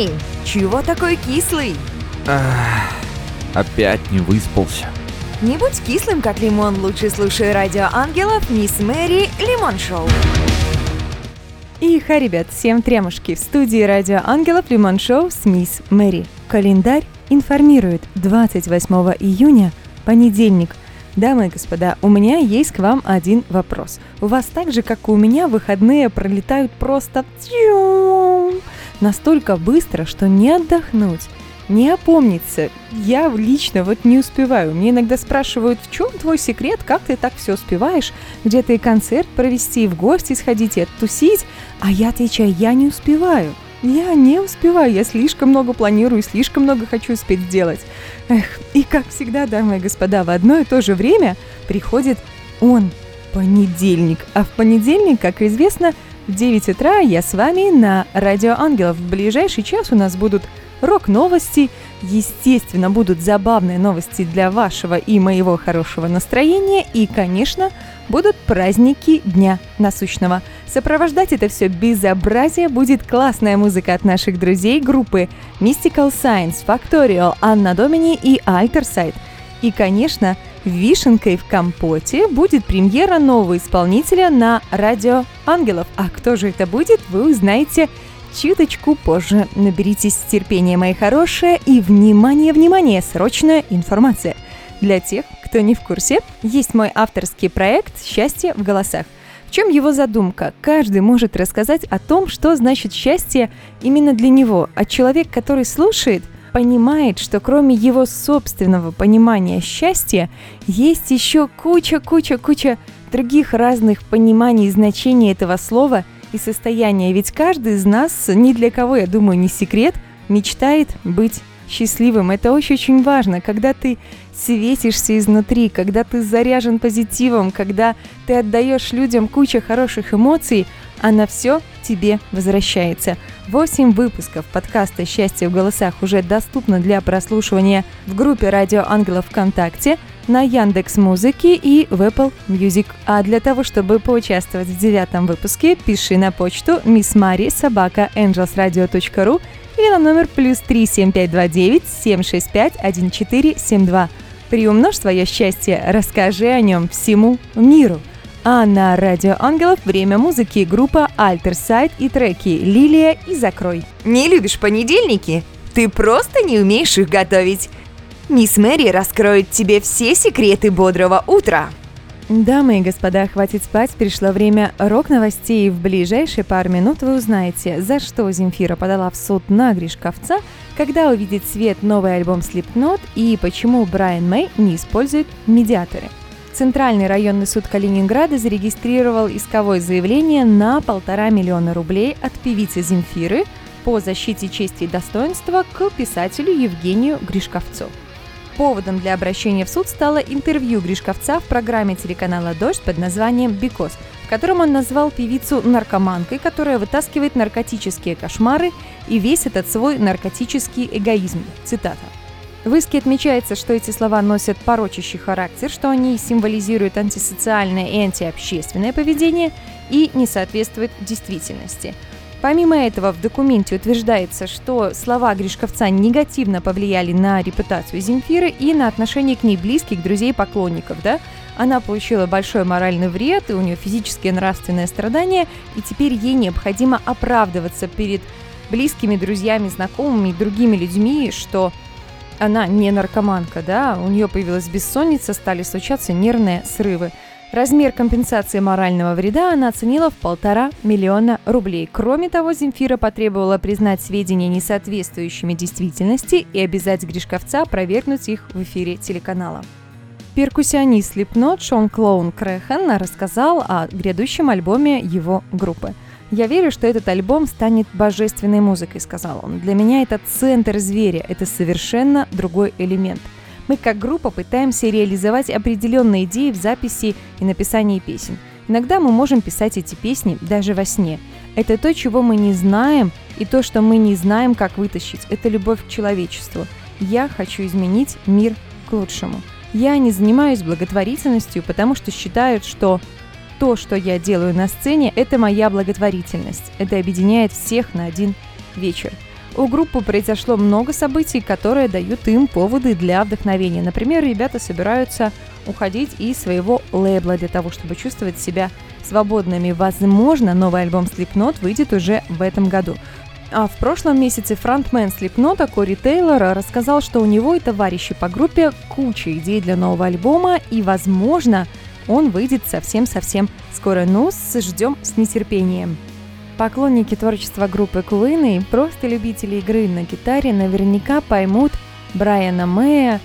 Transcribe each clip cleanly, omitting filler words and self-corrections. Эй, чего такой кислый? Опять не выспался. Не будь кислым, как лимон, лучше слушай Радио Ангелов, Мисс Мэри, Лимон Шоу. Иха, ребят, всем трямушки. В студии Радио Ангелов, Лимон Шоу с Мисс Мэри. Календарь информирует: 28 июня, понедельник. Дамы и господа, у меня есть к вам один вопрос. У вас так же, как и у меня, выходные пролетают просто настолько быстро, что не отдохнуть, не опомниться. Я лично вот не успеваю. Мне иногда спрашивают, в чем твой секрет, как ты так все успеваешь? Где-то и концерт провести, и в гости сходить, и оттусить. А я отвечаю, я не успеваю. Я не успеваю, я слишком много планирую, слишком много хочу успеть делать. И как всегда, дамы и господа, в одно и то же время приходит он, понедельник. А в понедельник, как известно, в 9 утра я с вами на Радио Ангелов. В ближайший час у нас будут рок-новости, естественно, будут забавные новости для вашего и моего хорошего настроения и, конечно, будут праздники Дня Насущного. Сопровождать это все безобразие будет классная музыка от наших друзей группы Mystical Science, Factorial, Anno Domini и Alterside. И, конечно, вишенкой в компоте будет премьера нового исполнителя на Радио Ангелов. А кто же это будет, вы узнаете чуточку позже. Наберитесь терпения, мои хорошие, и внимание, внимание, срочная информация. Для тех, кто не в курсе, есть мой авторский проект «Счастье в голосах». В чем его задумка? Каждый может рассказать о том, что значит счастье именно для него. А человек, который слушает, понимает, что кроме его собственного понимания счастья, есть еще куча других разных пониманий и значений этого слова и состояния. Ведь каждый из нас, ни для кого, я думаю, не секрет, мечтает быть счастливым. Это очень-очень важно, когда ты светишься изнутри, когда ты заряжен позитивом, когда ты отдаешь людям кучу хороших эмоций, она все тебе возвращается. 8 выпусков подкаста «Счастье в голосах» уже доступно для прослушивания в группе Радио Ангелов ВКонтакте, на Яндекс.Музыке и в Apple Music. А для того, чтобы поучаствовать в 9 выпуске, пиши на почту missmari@angelsradio.ru или на номер +3 7529 765 1472. Приумножь свое счастье, расскажи о нем всему миру. А на Радио Ангелов время музыки, группа Alterside и треки «Лилия» и «Закрой». Не любишь понедельники? Ты просто не умеешь их готовить. Мисс Мэри раскроет тебе все секреты бодрого утра. Дамы и господа, хватит спать, пришло время рок-новостей. В ближайшие пару минут вы узнаете, за что Земфира подала в суд на Гришковца, когда увидит свет новый альбом Slipknot и почему Брайан Мэй не использует медиаторы. Центральный районный суд Калининграда зарегистрировал исковое заявление на 1,5 миллиона рублей от певицы Земфиры по защите чести и достоинства к писателю Евгению Гришковцу. Поводом для обращения в суд стало интервью Гришковца в программе телеканала «Дождь» под названием «Бикос», в котором он назвал певицу наркоманкой, которая вытаскивает наркотические кошмары и весь этот свой наркотический эгоизм. Цитата. В иске отмечается, что эти слова носят порочащий характер, что они символизируют антисоциальное и антиобщественное поведение и не соответствуют действительности. Помимо этого, в документе утверждается, что слова Гришковца негативно повлияли на репутацию Земфиры и на отношение к ней близких, друзей, поклонников. Да? Она получила большой моральный вред, и у нее физические нравственные страдания, и теперь ей необходимо оправдываться перед близкими, друзьями, знакомыми и другими людьми, что она не наркоманка, да? У нее появилась бессонница, стали случаться нервные срывы. Размер компенсации морального вреда она оценила в 1,5 миллиона рублей. Кроме того, Земфира потребовала признать сведения несоответствующими действительности и обязать Гришковца опровергнуть их в эфире телеканала. Перкуссионист Slipknot Шон Клоун Крэхан рассказал о грядущем альбоме его группы. «Я верю, что этот альбом станет божественной музыкой», — сказал он. «Для меня это центр зверя, это совершенно другой элемент. Мы как группа пытаемся реализовать определенные идеи в записи и написании песен. Иногда мы можем писать эти песни даже во сне. Это то, чего мы не знаем, и то, что мы не знаем, как вытащить. Это любовь к человечеству. Я хочу изменить мир к лучшему. Я не занимаюсь благотворительностью, потому что считаю, что то, что я делаю на сцене, это моя благотворительность. Это объединяет всех на один вечер. У группы произошло много событий, которые дают им поводы для вдохновения. Например, ребята собираются уходить из своего лейбла для того, чтобы чувствовать себя свободными. Возможно, новый альбом Slipknot выйдет уже в этом году. А в прошлом месяце фронтмен Slipknot Кори Тейлор рассказал, что у него и товарищи по группе куча идей для нового альбома, и, возможно, он выйдет совсем-совсем скоро. Ну, ждем с нетерпением. Поклонники творчества группы Queen и просто любители игры на гитаре наверняка поймут Брайана Мэя.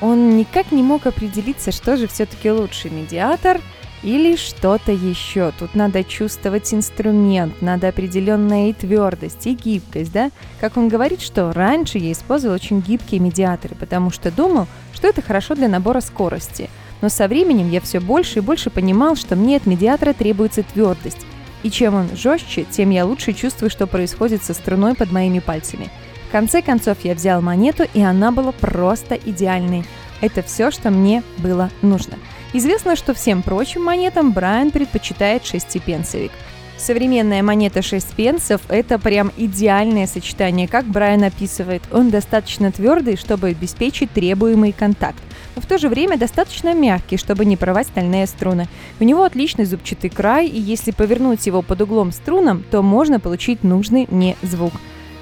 Он никак не мог определиться, что же все-таки лучше, медиатор или что-то еще. Тут надо чувствовать инструмент, надо определенная и твердость, и гибкость, да? Как он говорит, что раньше я использовал очень гибкие медиаторы, потому что думал, что это хорошо для набора скорости. Но со временем я все больше и больше понимал, что мне от медиатора требуется твердость. И чем он жестче, тем я лучше чувствую, что происходит со струной под моими пальцами. В конце концов, я взял монету, и она была просто идеальной. Это все, что мне было нужно. Известно, что всем прочим монетам Брайан предпочитает шестипенсовик. Современная монета 6 пенсов – это прям идеальное сочетание, как Брайан описывает. Он достаточно твердый, чтобы обеспечить требуемый контакт, но в то же время достаточно мягкий, чтобы не порвать стальные струны. У него отличный зубчатый край, и если повернуть его под углом струнам, то можно получить нужный мне звук.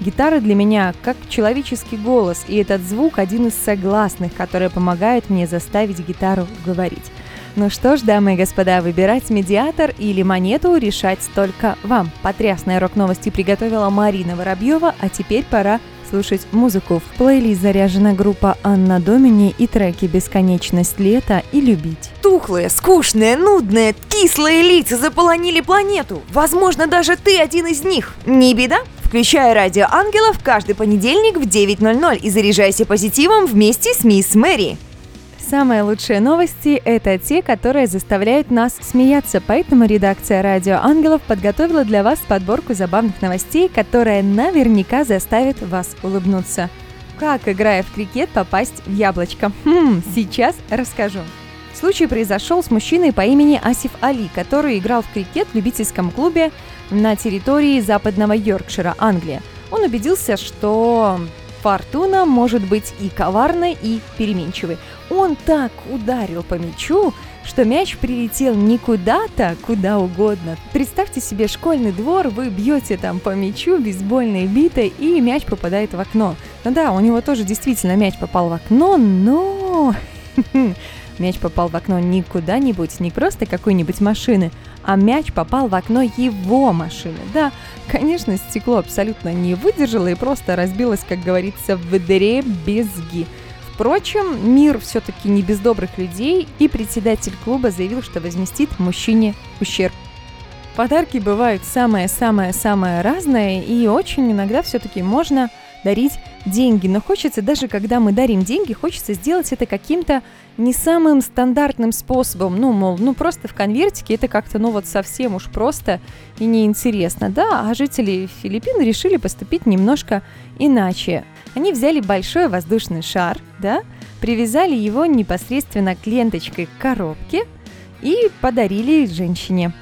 Гитара для меня как человеческий голос, и этот звук – один из согласных, который помогает мне заставить гитару говорить. Ну что ж, дамы и господа, выбирать медиатор или монету решать только вам. Потрясные рок-новости приготовила Марина Воробьева, а теперь пора слушать музыку. В плейлист заряжена группа Анна Домини и треки «Бесконечность лета» и «Любить». Тухлые, скучные, нудные, кислые лица заполонили планету. Возможно, даже ты один из них. Не беда. Включай «Радио Ангелов» каждый понедельник в 9:00 и заряжайся позитивом вместе с мисс Мэри. Самые лучшие новости – это те, которые заставляют нас смеяться, поэтому редакция «Радио Ангелов» подготовила для вас подборку забавных новостей, которые наверняка заставят вас улыбнуться. Как, играя в крикет, попасть в яблочко? Сейчас расскажу. Случай произошел с мужчиной по имени Асиф Али, который играл в крикет в любительском клубе на территории западного Йоркшира, Англия. Он убедился, что фортуна может быть и коварной, и переменчивой. Он так ударил по мячу, что мяч прилетел не куда-то, куда угодно. Представьте себе школьный двор, вы бьете там по мячу бейсбольной битой, и мяч попадает в окно. Ну да, у него тоже действительно мяч попал в окно, но мяч попал в окно не куда-нибудь, не просто какой-нибудь машины, а мяч попал в окно его машины. Да, конечно, стекло абсолютно не выдержало и просто разбилось, как говорится, в дребезги. Впрочем, мир все-таки не без добрых людей, и председатель клуба заявил, что возместит мужчине ущерб. Подарки бывают самые-самые-самые разные, и очень иногда все-таки можно дарить деньги. Но хочется, даже когда мы дарим деньги, хочется сделать это каким-то не самым стандартным способом. Ну, мол, просто в конвертике это как-то, совсем уж просто и неинтересно. Да, а жители Филиппин решили поступить немножко иначе. Они взяли большой воздушный шар, да, привязали его непосредственно к ленточке к коробке и подарили женщине.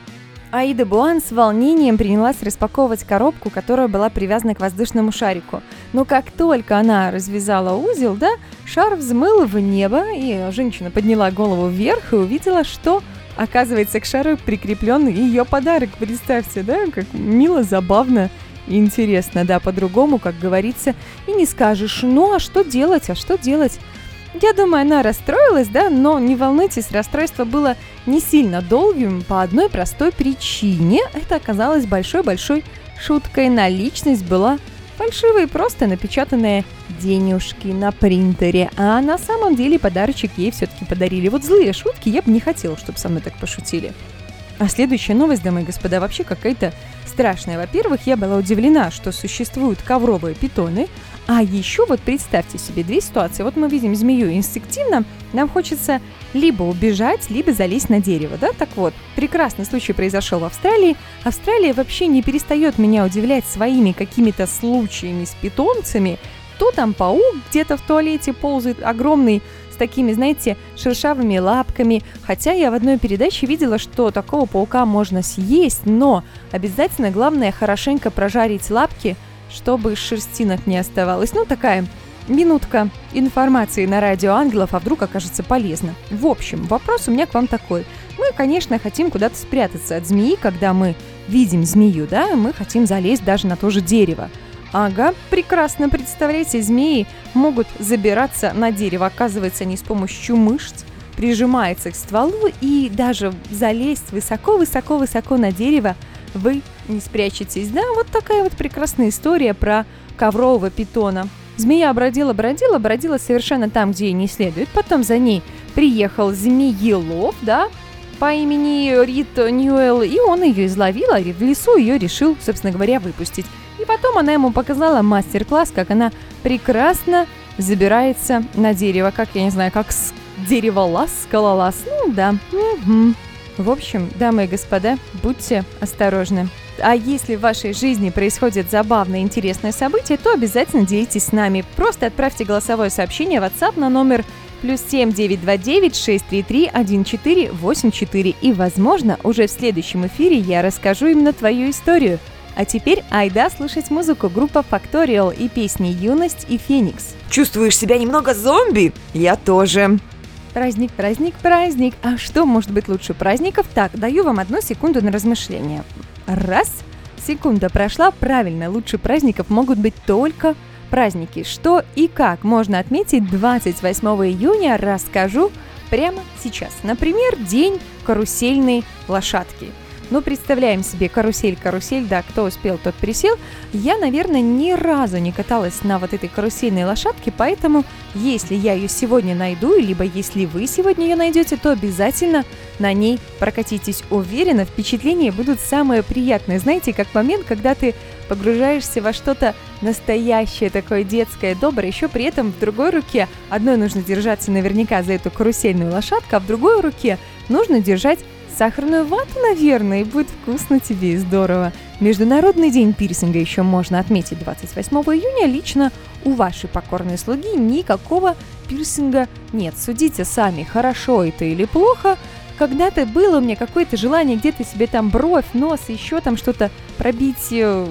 Аида Буан с волнением принялась распаковывать коробку, которая была привязана к воздушному шарику. Но как только она развязала узел, да, шар взмыл в небо, и женщина подняла голову вверх и увидела, что, оказывается, к шару прикреплен ее подарок. Представьте, да, как мило, забавно. Интересно, да, по-другому, как говорится, и не скажешь, ну, а что делать? Я думаю, она расстроилась, да, но не волнуйтесь, расстройство было не сильно долгим по одной простой причине. Это оказалось большой-большой шуткой. Наличность была фальшивой, просто напечатанные денежки на принтере. А на самом деле подарочек ей все-таки подарили. Вот злые шутки, я бы не хотела, чтобы со мной так пошутили. А следующая новость, дамы и господа, вообще какая-то страшная. Во-первых, я была удивлена, что существуют ковровые питоны. А еще вот представьте себе две ситуации. Вот мы видим змею инстинктивно, нам хочется либо убежать, либо залезть на дерево, да? Так вот, прекрасный случай произошел в Австралии. Австралия вообще не перестает меня удивлять своими какими-то случаями с питомцами. То там паук где-то в туалете ползает огромный, с такими, знаете, шершавыми лапками. Хотя я в одной передаче видела, что такого паука можно съесть, но обязательно главное хорошенько прожарить лапки, чтобы шерстинок не оставалось. Ну, такая минутка информации на радио Ангелов, а вдруг окажется полезно. В общем, вопрос у меня к вам такой. Мы, конечно, хотим куда-то спрятаться от змеи, когда мы видим змею, да, мы хотим залезть даже на то же дерево. Ага, прекрасно, представляете, змеи могут забираться на дерево, оказывается, они с помощью мышц прижимаются к стволу, и даже залезть высоко-высоко-высоко на дерево вы не спрячетесь. Да, вот такая вот прекрасная история про коврового питона. Змея бродила совершенно там, где ей не следует, потом за ней приехал змеелов, да, по имени Рит Ньюэлл, и он ее изловил, а в лесу ее решил, собственно говоря, выпустить. И потом она ему показала мастер-класс, как она прекрасно забирается на дерево, как, я не знаю, как дереволаз, скалолаз, ну да, угу. В общем, дамы и господа, будьте осторожны. А если в вашей жизни происходит забавное и интересное событие, то обязательно делитесь с нами. Просто отправьте голосовое сообщение в WhatsApp на номер +7 929 633 1484. И, возможно, уже в следующем эфире я расскажу именно твою историю. А теперь айда слушать музыку, группа Factorial и песни «Юность» и «Феникс». Чувствуешь себя немного зомби? Я тоже. Праздник, праздник, праздник. А что может быть лучше праздников? Так, даю вам 1 секунду на размышление. Раз, секунда прошла, правильно, лучше праздников могут быть только праздники. Что и как можно отметить 28 июня, расскажу прямо сейчас. Например, День карусельной лошадки. Ну, представляем себе карусель, да, кто успел, тот присел. Я, наверное, ни разу не каталась на вот этой карусельной лошадке, поэтому, если я ее сегодня найду, либо если вы сегодня ее найдете, то обязательно на ней прокатитесь. Уверена, впечатления будут самые приятные. Знаете, как момент, когда ты погружаешься во что-то настоящее, такое детское, доброе, еще при этом в другой руке, одной нужно держаться наверняка за эту карусельную лошадку, а в другой руке нужно держать сахарную вату, наверное, и будет вкусно тебе и здорово. Международный день пирсинга еще можно отметить 28 июня. Лично у вашей покорной слуги никакого пирсинга нет. Судите сами, хорошо это или плохо. Когда-то было у меня какое-то желание где-то себе там бровь, нос, еще там что-то пробить в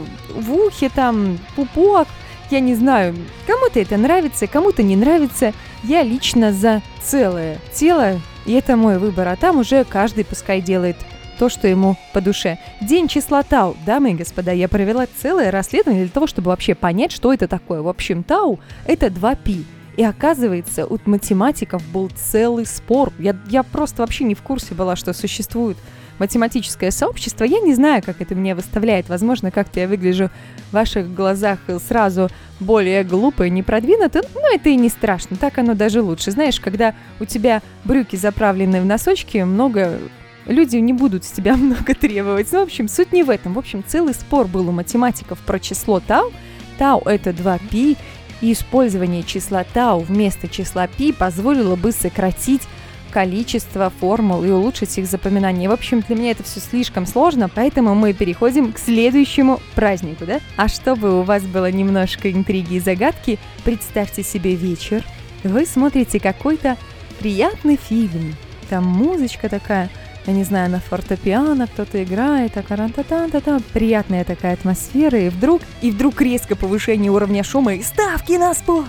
ухе, там пупок. Я не знаю, кому-то это нравится, кому-то не нравится. Я лично за целое тело. И это мой выбор, а там уже каждый пускай делает то, что ему по душе. День числа Тау. Дамы и господа, я провела целое расследование для того, чтобы вообще понять, что это такое. В общем, Тау – это 2π. И оказывается, у математиков был целый спор. Я просто вообще не в курсе была, что существует математическое сообщество. Я не знаю, как это меня выставляет. Возможно, как-то я выгляжу в ваших глазах сразу более глупо и не продвинуто. Но это и не страшно. Так оно даже лучше. Знаешь, когда у тебя брюки заправлены в носочки, много... Люди не будут с тебя много требовать. Ну, в общем, суть не в этом. В общем, целый спор был у математиков про число Тау. Тау – это 2π. И использование числа Тау вместо числа π позволило бы сократить количество формул и улучшить их запоминание. В общем, для меня это все слишком сложно, поэтому мы переходим к следующему празднику, да? А чтобы у вас было немножко интриги и загадки, представьте себе вечер. Вы смотрите какой-то приятный фильм. Там музычка такая, я не знаю, на фортепиано кто-то играет, приятная такая атмосфера, и вдруг резко повышение уровня шума и ставки на спорт!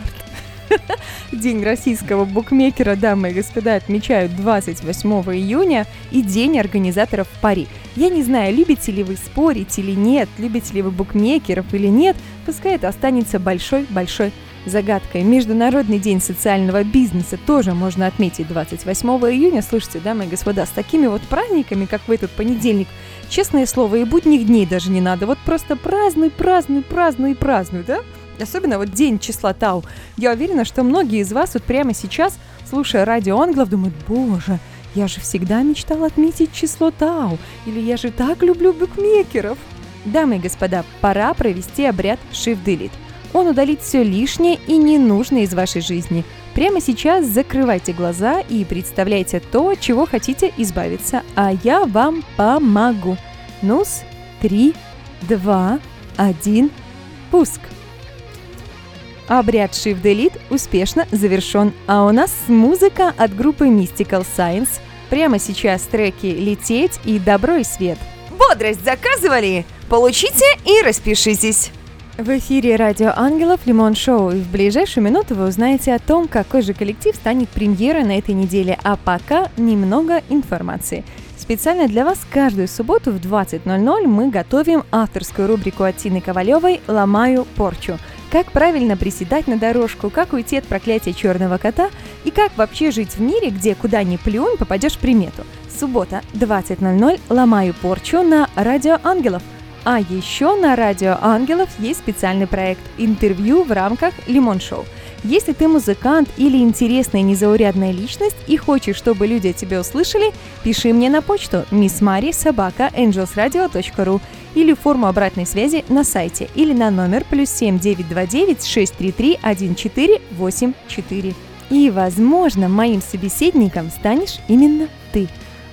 День российского букмекера, дамы и господа, отмечают 28 июня и День организаторов пари. Я не знаю, любите ли вы спорить или нет, любите ли вы букмекеров или нет, пускай это останется большой-большой загадкой. Международный день социального бизнеса тоже можно отметить 28 июня. Слушайте, дамы и господа, с такими вот праздниками, как в этот понедельник, честное слово, и будних дней даже не надо. Вот просто празднуй, да? Особенно вот день числа Тау. Я уверена, что многие из вас вот прямо сейчас, слушая радио Ангелов, думают: боже, я же всегда мечтала отметить число Тау. Или я же так люблю букмекеров. Дамы и господа, пора провести обряд Shift Delete. Он удалит все лишнее и ненужное из вашей жизни. Прямо сейчас закрывайте глаза и представляйте то, от чего хотите избавиться. А я вам помогу. Ну-с, 3, 2, 1, пуск. Обряд Shift Delete успешно завершен, а у нас музыка от группы Mystical Science. Прямо сейчас треки «Лететь» и «Добро и свет». Бодрость заказывали? Получите и распишитесь! В эфире «Радио Ангелов» «Лимон Шоу», и в ближайшую минуту вы узнаете о том, какой же коллектив станет премьерой на этой неделе, а пока немного информации. Специально для вас каждую субботу в 20:00 мы готовим авторскую рубрику от Тины Ковалевой «Ломаю порчу». Как правильно приседать на дорожку, как уйти от проклятия черного кота и как вообще жить в мире, где куда ни плюнь, попадешь в примету. Суббота, 20:00, «Ломаю порчу» на «Радио Ангелов». А еще на «Радио Ангелов» есть специальный проект «Интервью» в рамках «Лимон Шоу». Если ты музыкант или интересная незаурядная личность и хочешь, чтобы люди о тебе услышали, пиши мне на почту missmari@angelsradio.ru или форму обратной связи на сайте или на номер +7 929 633 1484. И, возможно, моим собеседником станешь именно ты.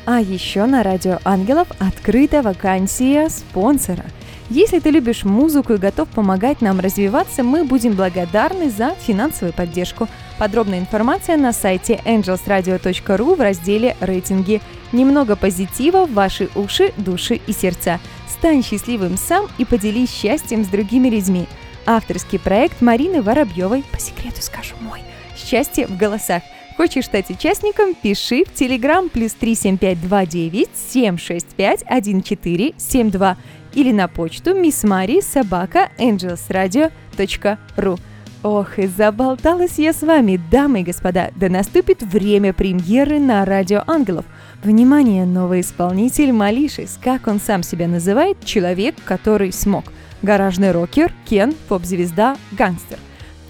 А еще на «Радио Ангелов» открыта вакансия спонсора. Если ты любишь музыку и готов помогать нам развиваться, мы будем благодарны за финансовую поддержку. Подробная информация на сайте angelsradio.ru в разделе «Рейтинги». Немного позитива в ваши уши, души и сердца. Стань счастливым сам и поделись счастьем с другими людьми. Авторский проект Марины Воробьевой, по секрету скажу мой, «Счастье в голосах». Хочешь стать участником? Пиши в Telegram +3 7529 765 1472 или на почту missmari@angelsradio.ru. Ох, и заболталась я с вами, дамы и господа. Да наступит время премьеры на «Радио Ангелов». Внимание, новый исполнитель Малишис, как он сам себя называет, человек, который смог. Гаражный рокер, Кен, поп-звезда, гангстер.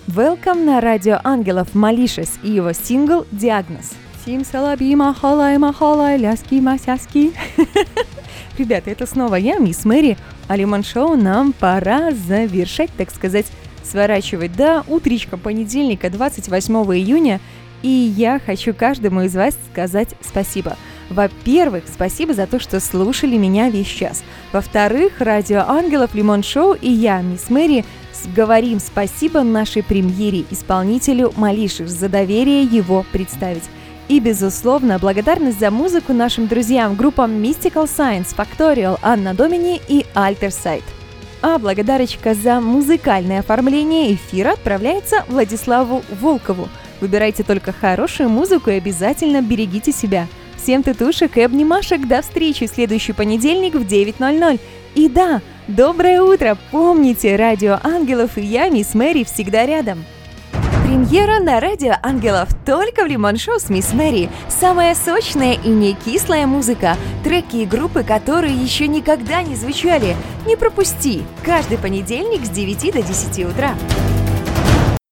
Welcome на «Радио Ангелов» Малишис и его сингл «Диагноз». Сим-салабима, халайма, халай, ляски-масяски. Ребята, это снова я, мисс Мэри. А «Лимон Шоу» нам пора завершать, так сказать, сворачивать. Да, утречка понедельника, 28 июня. И я хочу каждому из вас сказать спасибо. Во-первых, спасибо за то, что слушали меня весь час. Во-вторых, «Радио Ангелов», «Лимон Шоу» и я, мисс Мэри, говорим спасибо нашей премьере, исполнителю Малишиш, за доверие его представить. И, безусловно, благодарность за музыку нашим друзьям, группам Mystical Science, Factorial, Anno Domini и Alter Sight. А благодарочка за музыкальное оформление эфира отправляется Владиславу Волкову. Выбирайте только хорошую музыку и обязательно берегите себя. Всем тетушек и обнимашек, до встречи в следующий понедельник в 9:00. И да, доброе утро! Помните, «Радио Ангелов» и я, мисс Мэри, всегда рядом. Премьера на «Радио Ангелов» только в «Лимон Шоу» с мисс Мэри. Самая сочная и не кислая музыка. Треки и группы, которые еще никогда не звучали. Не пропусти! Каждый понедельник с 9 до 10 утра.